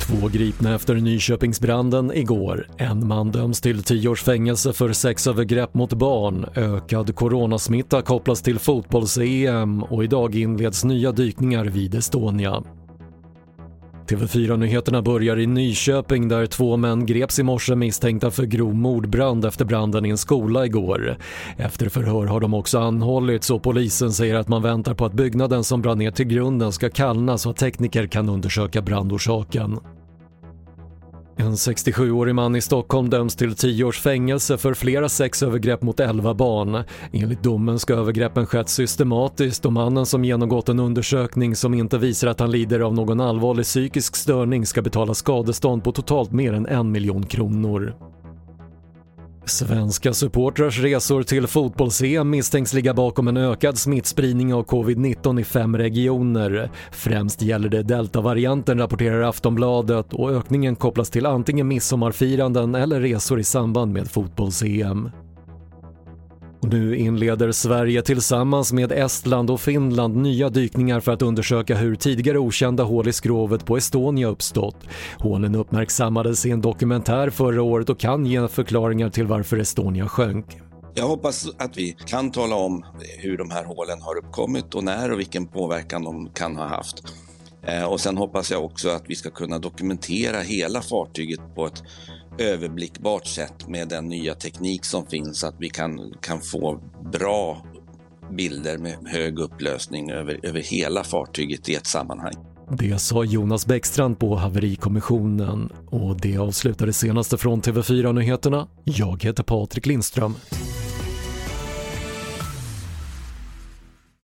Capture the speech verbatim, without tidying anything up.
Två gripna efter Nyköpingsbranden igår. En man döms till tio års fängelse för sexövergrepp mot barn. Ökad coronasmitta kopplas till fotbolls-E M och idag inleds nya dykningar vid Estonia. T V fyra-nyheterna börjar i Nyköping där två män greps i morse misstänkta för grov mordbrand efter branden i en skola igår. Efter förhör har de också anhållits och polisen säger att man väntar på att byggnaden som brann ner till grunden ska kallna så att tekniker kan undersöka brandorsaken. En sextiosjuårig man i Stockholm döms till tio års fängelse för flera sexövergrepp mot elva barn. Enligt domen ska övergreppen skett systematiskt och mannen som genomgått en undersökning som inte visar att han lider av någon allvarlig psykisk störning ska betala skadestånd på totalt mer än en miljon kronor. Svenska supportrars resor till fotbolls-E M misstänks ligga bakom en ökad smittspridning av covid nitton i fem regioner. Främst gäller det deltavarianten, rapporterar Aftonbladet, och ökningen kopplas till antingen midsommarfiranden eller resor i samband med fotbolls-E M. Och nu inleder Sverige tillsammans med Estland och Finland nya dykningar för att undersöka hur tidigare okända hål i skrovet på Estonia uppstått. Hålen uppmärksammades i en dokumentär förra året och kan ge förklaringar till varför Estonia sjönk. Jag hoppas att vi kan tala om hur de här hålen har uppkommit och när och vilken påverkan de kan ha haft. Och sen hoppas jag också att vi ska kunna dokumentera hela fartyget på ett överblickbart sätt med den nya teknik som finns, att vi kan, kan få bra bilder med hög upplösning över, över hela fartyget i ett sammanhang. Det sa Jonas Bäckstrand på haverikommissionen och det avslutade senaste från T V fyra-nyheterna. Jag heter Patrik Lindström.